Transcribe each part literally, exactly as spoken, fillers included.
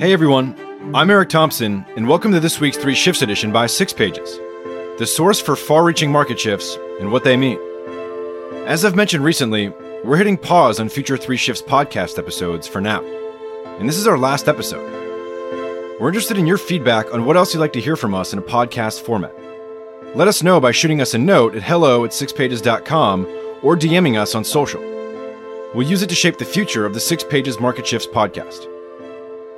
Hey everyone, I'm Eric Thompson, and welcome to this week's Three Shifts edition by Six Pages, the source for far-reaching market shifts and what they mean. As I've mentioned recently, we're hitting pause on future Three Shifts podcast episodes for now, and this is our last episode. We're interested in your feedback on what else you'd like to hear from us in a podcast format. Let us know by shooting us a note at hello at six pages dot com or DMing us on social. We'll use it to shape the future of the Six Pages Market Shifts podcast.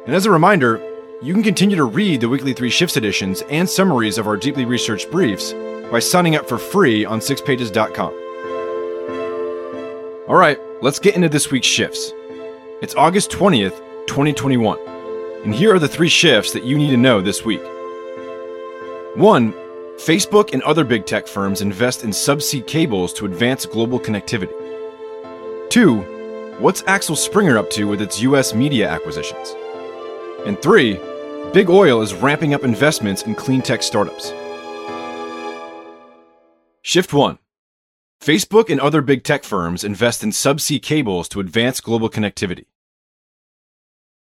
And as a reminder, you can continue to read the weekly Three Shifts editions and summaries of our deeply researched briefs by signing up for free on six pages dot com. All right, let's get into this week's shifts. It's August twentieth, twenty twenty-one, and here are the three shifts that you need to know this week. One, Facebook and other big tech firms invest in subsea cables to advance global connectivity. Two, what's Axel Springer up to with its U S media acquisitions? And three, Big Oil is ramping up investments in clean tech startups. Shift one. Facebook and other big tech firms invest in subsea cables to advance global connectivity.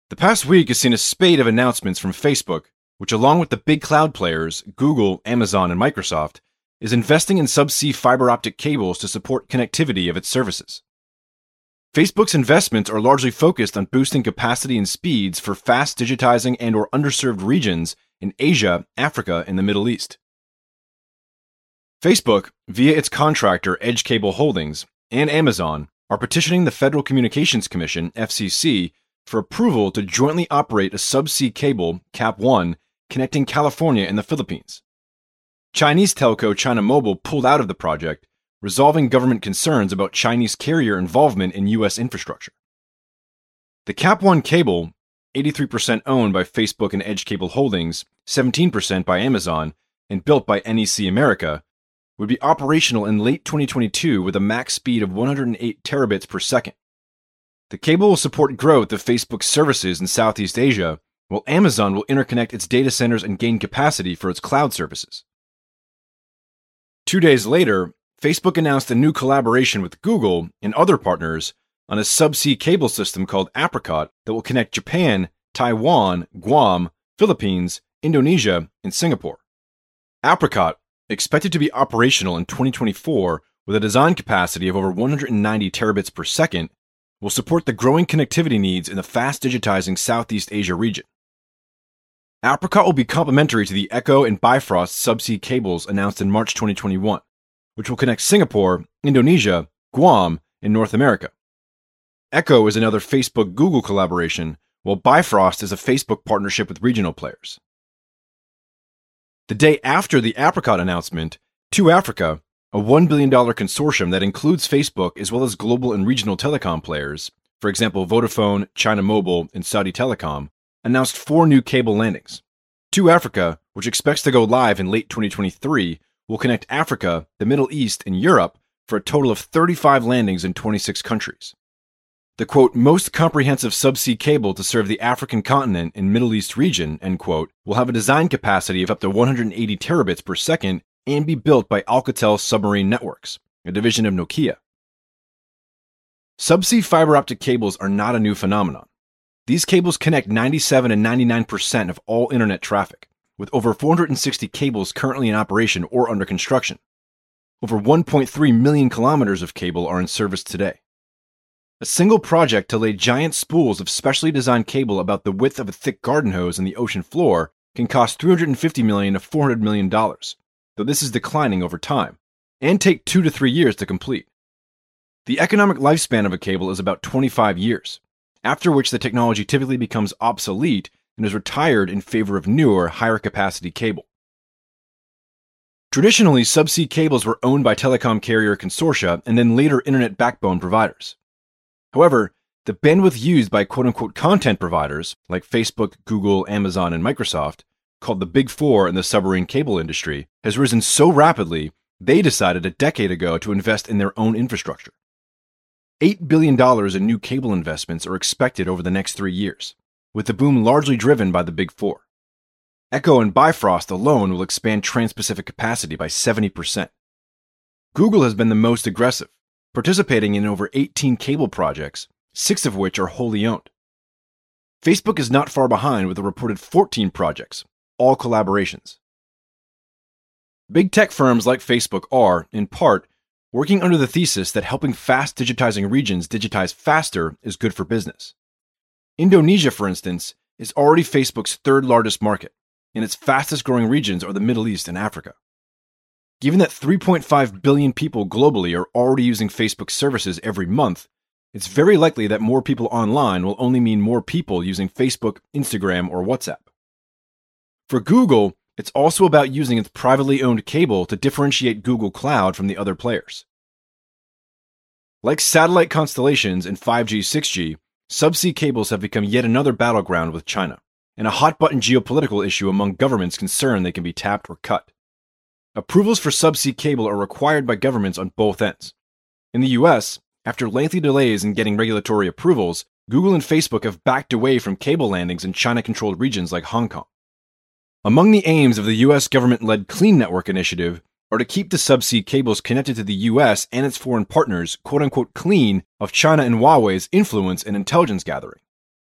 The past week has seen a spate of announcements from Facebook, which along with the big cloud players, Google, Amazon, and Microsoft, is investing in subsea fiber optic cables to support connectivity of its services. Facebook's investments are largely focused on boosting capacity and speeds for fast digitizing and or underserved regions in Asia, Africa, and the Middle East. Facebook, via its contractor Edge Cable Holdings, and Amazon, are petitioning the Federal Communications Commission, F C C, for approval to jointly operate a subsea cable, C A P one, connecting California and the Philippines. Chinese telco China Mobile pulled out of the project, resolving government concerns about Chinese carrier involvement in U S infrastructure. The C A P one cable, eighty-three percent owned by Facebook and Edge Cable Holdings, seventeen percent by Amazon, and built by N E C America, would be operational in late twenty twenty-two with a max speed of one hundred eight terabits per second. The cable will support growth of Facebook's services in Southeast Asia, while Amazon will interconnect its data centers and gain capacity for its cloud services. Two days later, Facebook announced a new collaboration with Google and other partners on a subsea cable system called Apricot that will connect Japan, Taiwan, Guam, Philippines, Indonesia, and Singapore. Apricot, expected to be operational in twenty twenty-four with a design capacity of over one hundred ninety terabits per second, will support the growing connectivity needs in the fast-digitizing Southeast Asia region. Apricot will be complementary to the Echo and Bifrost subsea cables announced in March twenty twenty-one. Which will connect Singapore, Indonesia, Guam, and North America. Echo is another Facebook-Google collaboration, while Bifrost is a Facebook partnership with regional players. The day after the Apricot announcement, two Africa, a one billion dollars consortium that includes Facebook as well as global and regional telecom players, for example Vodafone, China Mobile, and Saudi Telecom, announced four new cable landings. two Africa, which expects to go live in late twenty twenty-three, will connect Africa, the Middle East, and Europe for a total of thirty-five landings in twenty-six countries. The, quote, most comprehensive subsea cable to serve the African continent and Middle East region, end quote, will have a design capacity of up to one hundred eighty terabits per second and be built by Alcatel Submarine Networks, a division of Nokia. Subsea fiber optic cables are not a new phenomenon. These cables connect ninety-seven and ninety-nine percent of all internet traffic, with over four hundred sixty cables currently in operation or under construction. Over one point three million kilometers of cable are in service today. A single project to lay giant spools of specially designed cable about the width of a thick garden hose in the ocean floor can cost three hundred fifty million dollars to four hundred million dollars, though this is declining over time, and take two to three years to complete. The economic lifespan of a cable is about twenty-five years, after which the technology typically becomes obsolete and is retired in favor of newer, higher-capacity cable. Traditionally, subsea cables were owned by telecom carrier consortia and then later internet backbone providers. However, the bandwidth used by quote-unquote content providers, like Facebook, Google, Amazon, and Microsoft, called the Big Four in the submarine cable industry, has risen so rapidly they decided a decade ago to invest in their own infrastructure. eight billion dollars in new cable investments are expected over the next three years, with the boom largely driven by the Big Four. Echo and Bifrost alone will expand trans-Pacific capacity by seventy percent. Google has been the most aggressive, participating in over eighteen cable projects, six of which are wholly owned. Facebook is not far behind with a reported fourteen projects, all collaborations. Big tech firms like Facebook are, in part, working under the thesis that helping fast digitizing regions digitize faster is good for business. Indonesia, for instance, is already Facebook's third largest market, and its fastest growing regions are the Middle East and Africa. Given that three point five billion people globally are already using Facebook services every month, it's very likely that more people online will only mean more people using Facebook, Instagram, or WhatsApp. For Google, it's also about using its privately owned cable to differentiate Google Cloud from the other players. Like satellite constellations and five G, six G, subsea cables have become yet another battleground with China, and a hot-button geopolitical issue among governments concerned they can be tapped or cut. Approvals for subsea cable are required by governments on both ends. In the U S, after lengthy delays in getting regulatory approvals, Google and Facebook have backed away from cable landings in China-controlled regions like Hong Kong. Among the aims of the U S government-led Clean Network Initiative are to keep the subsea cables connected to the U S and its foreign partners quote-unquote clean of China and Huawei's influence and intelligence gathering.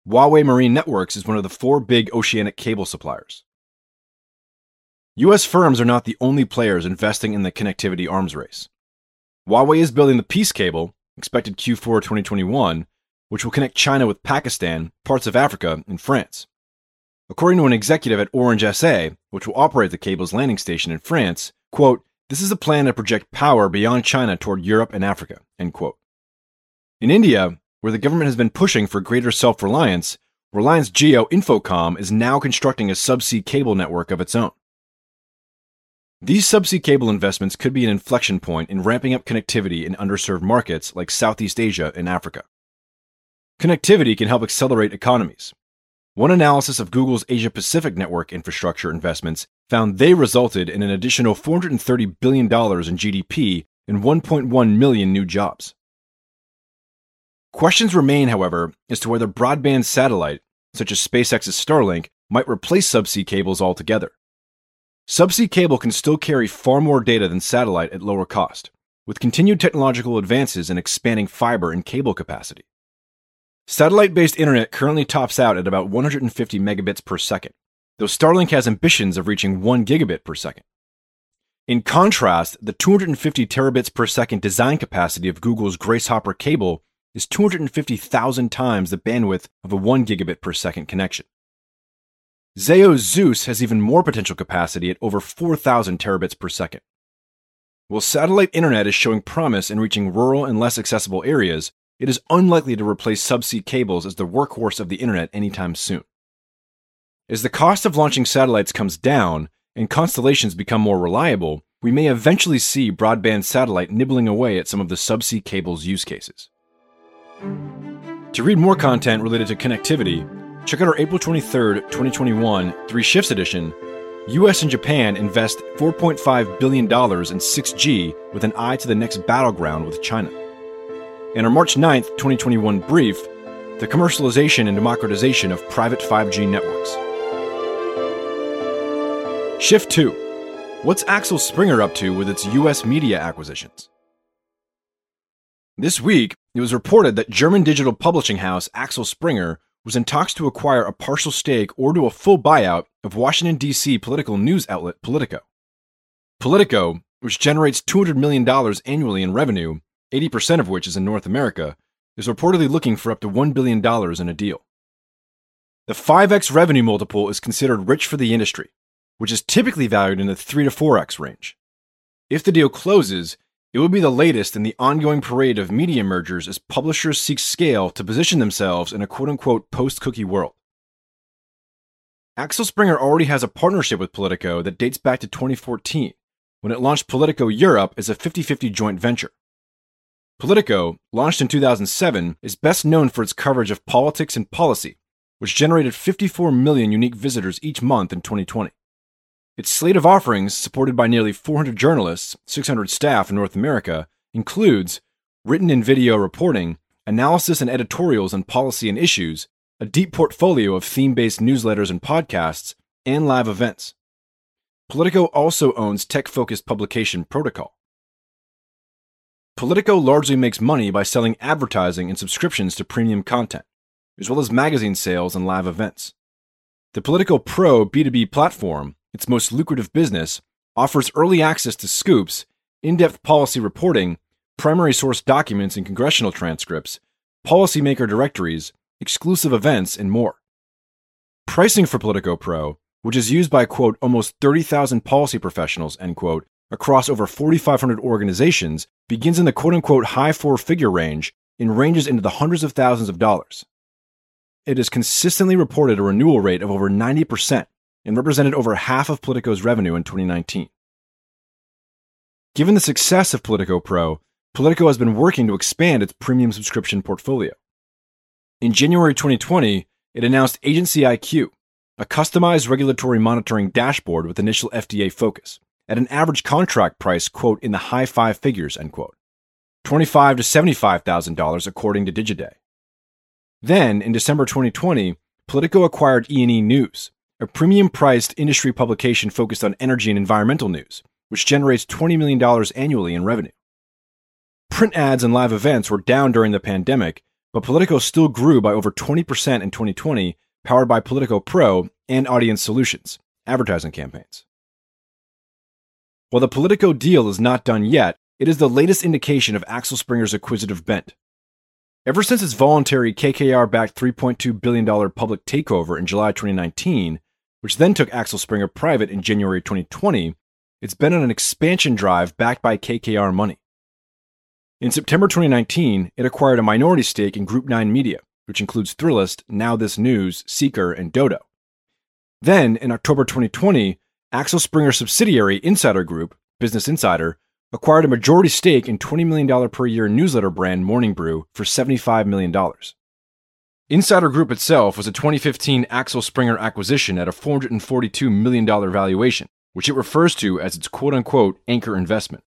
Huawei Marine Networks is one of the four big oceanic cable suppliers. U S firms are not the only players investing in the connectivity arms race. Huawei is building the Peace Cable, expected Q four twenty twenty-one, which will connect China with Pakistan, parts of Africa, and France. According to an executive at Orange S A, which will operate the cable's landing station in France, quote, "This is a plan to project power beyond China toward Europe and Africa," end quote. In India, where the government has been pushing for greater self-reliance, Reliance Jio Infocom is now constructing a subsea cable network of its own. These subsea cable investments could be an inflection point in ramping up connectivity in underserved markets like Southeast Asia and Africa. Connectivity can help accelerate economies. One analysis of Google's Asia-Pacific network infrastructure investments found they resulted in an additional four hundred thirty billion dollars in G D P and one point one million new jobs. Questions remain, however, as to whether broadband satellite, such as SpaceX's Starlink, might replace subsea cables altogether. Subsea cable can still carry far more data than satellite at lower cost, with continued technological advances and expanding fiber and cable capacity. Satellite-based internet currently tops out at about one hundred fifty megabits per second, though Starlink has ambitions of reaching one gigabit per second. In contrast, the two hundred fifty terabits per second design capacity of Google's Grace Hopper cable is two hundred fifty thousand times the bandwidth of a one gigabit per second connection. Zayo's Zeus has even more potential capacity at over four thousand terabits per second. While satellite internet is showing promise in reaching rural and less accessible areas, it is unlikely to replace subsea cables as the workhorse of the internet anytime soon. As the cost of launching satellites comes down and constellations become more reliable, we may eventually see broadband satellite nibbling away at some of the subsea cable's use cases. To read more content related to connectivity, check out our April twenty-third, twenty twenty-one, Three Shifts edition, U S and Japan invest four point five billion dollars in six G with an eye to the next battleground with China. In our March ninth, twenty twenty-one brief, the commercialization and democratization of private five G networks. Shift two. What's Axel Springer up to with its U S media acquisitions? This week, it was reported that German digital publishing house Axel Springer was in talks to acquire a partial stake or do a full buyout of Washington, D C political news outlet Politico. Politico, which generates two hundred million dollars annually in revenue, eighty percent of which is in North America, is reportedly looking for up to one billion dollars in a deal. The five x revenue multiple is considered rich for the industry, which is typically valued in the three to four x range. If the deal closes, it will be the latest in the ongoing parade of media mergers as publishers seek scale to position themselves in a quote-unquote post-cookie world. Axel Springer already has a partnership with Politico that dates back to twenty fourteen, when it launched Politico Europe as a fifty-fifty joint venture. Politico, launched in two thousand seven, is best known for its coverage of politics and policy, which generated fifty-four million unique visitors each month in twenty twenty. Its slate of offerings, supported by nearly four hundred journalists, six hundred staff in North America, includes written and video reporting, analysis and editorials on policy and issues, a deep portfolio of theme-based newsletters and podcasts, and live events. Politico also owns tech-focused publication Protocol. Politico largely makes money by selling advertising and subscriptions to premium content. as well as magazine sales and live events. The Politico Pro B two B platform, its most lucrative business, offers early access to scoops, in-depth policy reporting, primary source documents and congressional transcripts, policymaker directories, exclusive events, and more. Pricing for Politico Pro, which is used by, quote, almost thirty thousand policy professionals, end quote, across over forty-five hundred organizations, begins in the quote-unquote high four-figure range and ranges into the hundreds of thousands of dollars. It has consistently reported a renewal rate of over ninety percent and represented over half of Politico's revenue in twenty nineteen. Given the success of Politico Pro, Politico has been working to expand its premium subscription portfolio. In January twenty twenty, it announced Agency I Q, a customized regulatory monitoring dashboard with initial F D A focus, at an average contract price, quote, in the high five figures, end quote, twenty-five thousand to seventy-five thousand dollars according to Digiday. Then, in December twenty twenty, Politico acquired E and E News, a premium-priced industry publication focused on energy and environmental news, which generates twenty million dollars annually in revenue. Print ads and live events were down during the pandemic, but Politico still grew by over twenty percent in twenty twenty, powered by Politico Pro and Audience Solutions, advertising campaigns. While the Politico deal is not done yet, it is the latest indication of Axel Springer's acquisitive bent. Ever since its voluntary K K R-backed three point two billion dollars public takeover in July twenty nineteen, which then took Axel Springer private in January twenty twenty, it's been on an expansion drive backed by K K R money. In September twenty nineteen, it acquired a minority stake in Group nine Media, which includes Thrillist, Now This News, Seeker, and Dodo. Then, in October twenty twenty, Axel Springer's subsidiary Insider Group, Business Insider, acquired a majority stake in twenty million dollars per year newsletter brand Morning Brew for seventy-five million dollars. Insider Group itself was a twenty fifteen Axel Springer acquisition at a four hundred forty-two million dollars valuation, which it refers to as its quote-unquote anchor investment.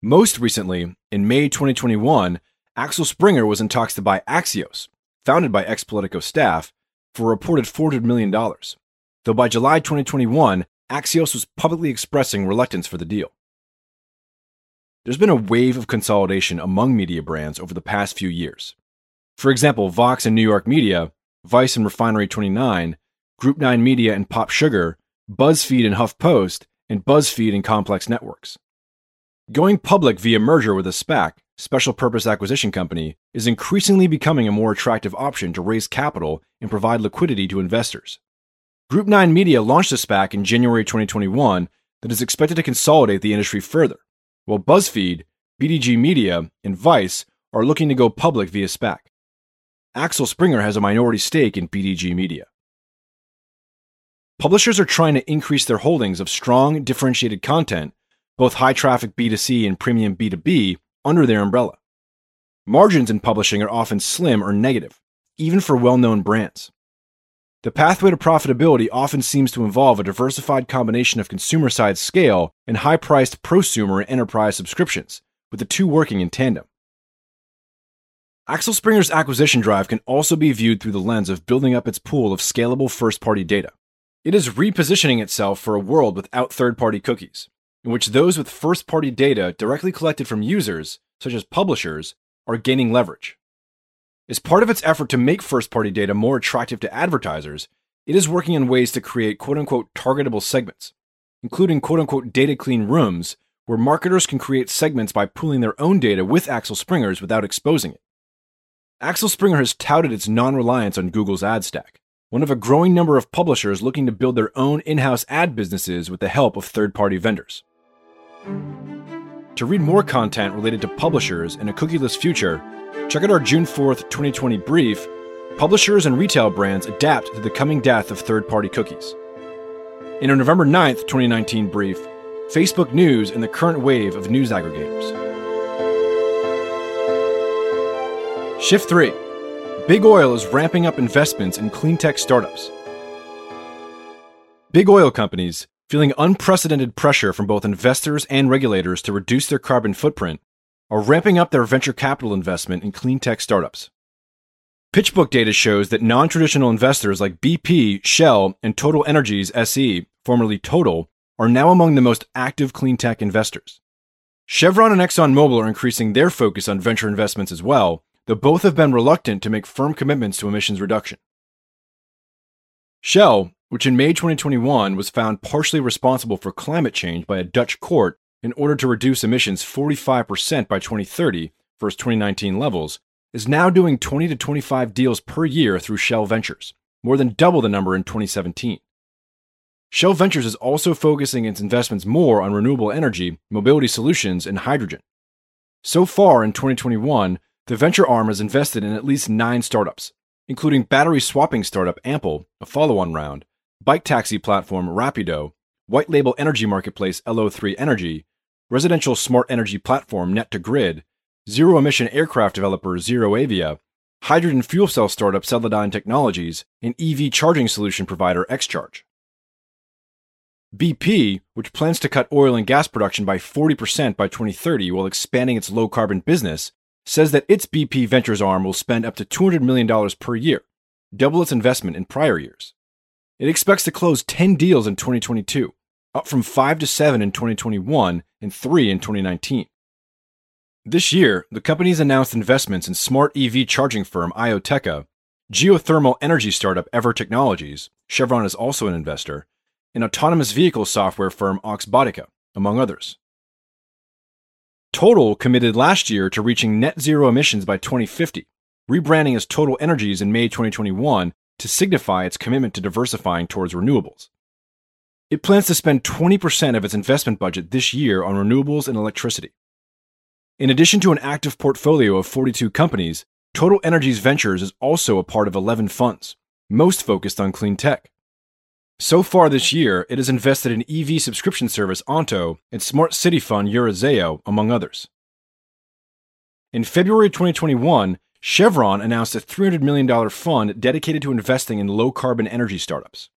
Most recently, in May twenty twenty-one, Axel Springer was in talks to buy Axios, founded by ex-Politico staff, for a reported four hundred million dollars, though by July twenty twenty-one, Axios was publicly expressing reluctance for the deal. There's been a wave of consolidation among media brands over the past few years. For example, Vox and New York Media, Vice and Refinery twenty-nine, Group nine Media and Pop Sugar, BuzzFeed and HuffPost, and BuzzFeed and Complex Networks. Going public via merger with a SPAC, Special Purpose Acquisition Company, is increasingly becoming a more attractive option to raise capital and provide liquidity to investors. Group nine Media launched a SPAC in January twenty twenty-one that is expected to consolidate the industry further, while BuzzFeed, B D G Media, and Vice are looking to go public via SPAC. Axel Springer has a minority stake in B D G Media. Publishers are trying to increase their holdings of strong, differentiated content, both high-traffic B two C and premium B two B, under their umbrella. Margins in publishing are often slim or negative, even for well-known brands. The pathway to profitability often seems to involve a diversified combination of consumer-side scale and high-priced prosumer and enterprise subscriptions, with the two working in tandem. Axel Springer's acquisition drive can also be viewed through the lens of building up its pool of scalable first-party data. It is repositioning itself for a world without third-party cookies, in which those with first-party data directly collected from users, such as publishers, are gaining leverage. As part of its effort to make first-party data more attractive to advertisers, it is working on ways to create quote-unquote targetable segments, including quote-unquote data-clean rooms, where marketers can create segments by pooling their own data with Axel Springer's without exposing it. Axel Springer has touted its non-reliance on Google's ad stack, one of a growing number of publishers looking to build their own in-house ad businesses with the help of third-party vendors. To read more content related to publishers and a cookieless future, check out our June fourth, twenty twenty brief, Publishers and Retail Brands Adapt to the Coming Death of Third-Party Cookies. In our November ninth, twenty nineteen brief, Facebook News and the Current Wave of News Aggregators. Shift three. Big Oil is ramping up investments in cleantech startups. Big oil companies, feeling unprecedented pressure from both investors and regulators to reduce their carbon footprint, are ramping up their venture capital investment in clean tech startups. PitchBook data shows that non-traditional investors like B P, Shell, and Total Energies S E, formerly Total, are now among the most active clean tech investors. Chevron and ExxonMobil are increasing their focus on venture investments as well, though both have been reluctant to make firm commitments to emissions reduction. Shell, which in May twenty twenty-one was found partially responsible for climate change by a Dutch court in order to reduce emissions forty-five percent by twenty thirty versus twenty nineteen levels, is now doing twenty to twenty-five deals per year through Shell Ventures, more than double the number in twenty seventeen. Shell Ventures is also focusing its investments more on renewable energy, mobility solutions, and hydrogen. So far in twenty twenty-one, the venture arm has invested in at least nine startups, including battery swapping startup Ample, a follow-on round, bike taxi platform Rapido, white label energy marketplace L O three Energy, residential smart energy platform Net to Grid, zero-emission aircraft developer ZeroAvia, hydrogen fuel cell startup Celadon Technologies, and E V charging solution provider XCharge. B P, which plans to cut oil and gas production by forty percent by twenty thirty while expanding its low-carbon business, says that its B P Ventures arm will spend up to two hundred million dollars per year, double its investment in prior years. It expects to close ten deals in twenty twenty-two, up from five to seven in twenty twenty-one and three in twenty nineteen. This year, the company's announced investments in smart E V charging firm Ioteca, geothermal energy startup Ever Technologies, Chevron is also an investor, and autonomous vehicle software firm Oxbotica, among others. Total committed last year to reaching net zero emissions by twenty fifty, rebranding as Total Energies in May twenty twenty-one to signify its commitment to diversifying towards renewables. It plans to spend twenty percent of its investment budget this year on renewables and electricity. In addition to an active portfolio of forty-two companies, Total Energies Ventures is also a part of eleven funds, most focused on clean tech. So far this year, it has invested in E V subscription service Onto and smart city fund Eurazeo, among others. In February twenty twenty-one, Chevron announced a three hundred million dollars fund dedicated to investing in low-carbon energy startups.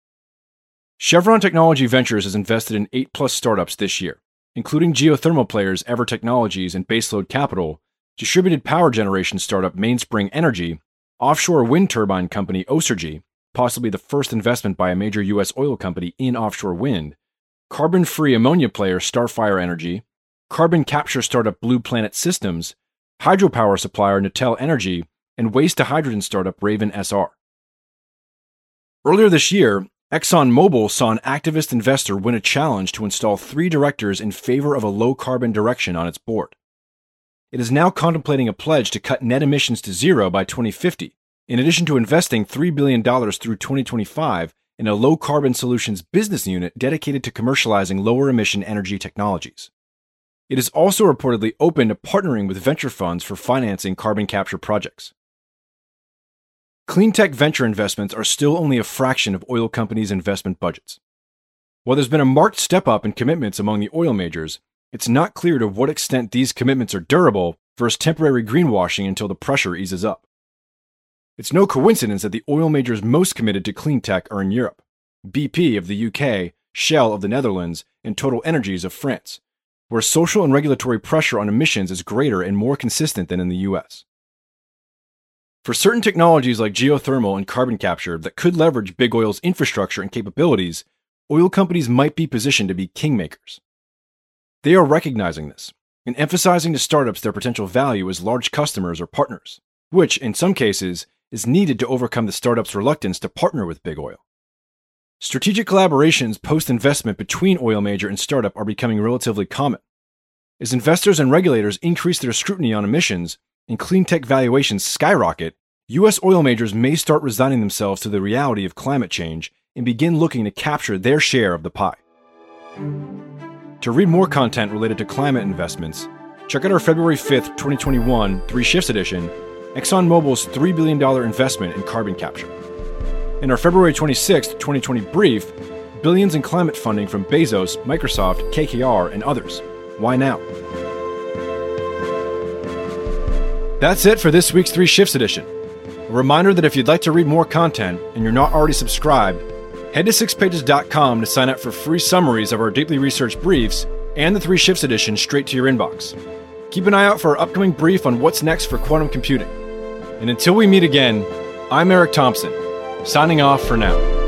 Chevron Technology Ventures has invested in eight-plus startups this year, including geothermal players Ever Technologies and Baseload Capital, distributed power generation startup Mainspring Energy, offshore wind turbine company Osergy, possibly the first investment by a major U S oil company in offshore wind, carbon-free ammonia player Starfire Energy, carbon capture startup Blue Planet Systems, hydropower supplier Natel Energy, and waste-to-hydrogen startup Raven S R. Earlier this year, ExxonMobil saw an activist investor win a challenge to install three directors in favor of a low-carbon direction on its board. It is now contemplating a pledge to cut net emissions to zero by twenty fifty, in addition to investing three billion dollars through twenty twenty-five in a low-carbon solutions business unit dedicated to commercializing lower-emission energy technologies. It is also reportedly open to partnering with venture funds for financing carbon capture projects. Clean tech venture investments are still only a fraction of oil companies' investment budgets. While there's been a marked step-up in commitments among the oil majors, it's not clear to what extent these commitments are durable versus temporary greenwashing until the pressure eases up. It's no coincidence that the oil majors most committed to clean tech are in Europe, B P of the U K, Shell of the Netherlands, and Total Energies of France, where social and regulatory pressure on emissions is greater and more consistent than in the U S. For certain technologies like geothermal and carbon capture that could leverage big oil's infrastructure and capabilities, oil companies might be positioned to be kingmakers. They are recognizing this and emphasizing to startups their potential value as large customers or partners, which, in some cases, is needed to overcome the startup's reluctance to partner with big oil. Strategic collaborations post-investment between oil major and startup are becoming relatively common. As investors and regulators increase their scrutiny on emissions and clean tech valuations skyrocket, U S oil majors may start resigning themselves to the reality of climate change and begin looking to capture their share of the pie. To read more content related to climate investments, check out our February fifth, twenty twenty-one Three Shifts edition, ExxonMobil's three billion dollars investment in carbon capture. In our February twenty-sixth, twenty twenty brief, billions in climate funding from Bezos, Microsoft, K K R, and others. Why now? That's it for this week's Three Shifts edition. A reminder that if you'd like to read more content and you're not already subscribed, head to six pages dot com to sign up for free summaries of our deeply researched briefs and the Three Shifts edition straight to your inbox. Keep an eye out for our upcoming brief on what's next for quantum computing. And until we meet again, I'm Eric Thompson, signing off for now.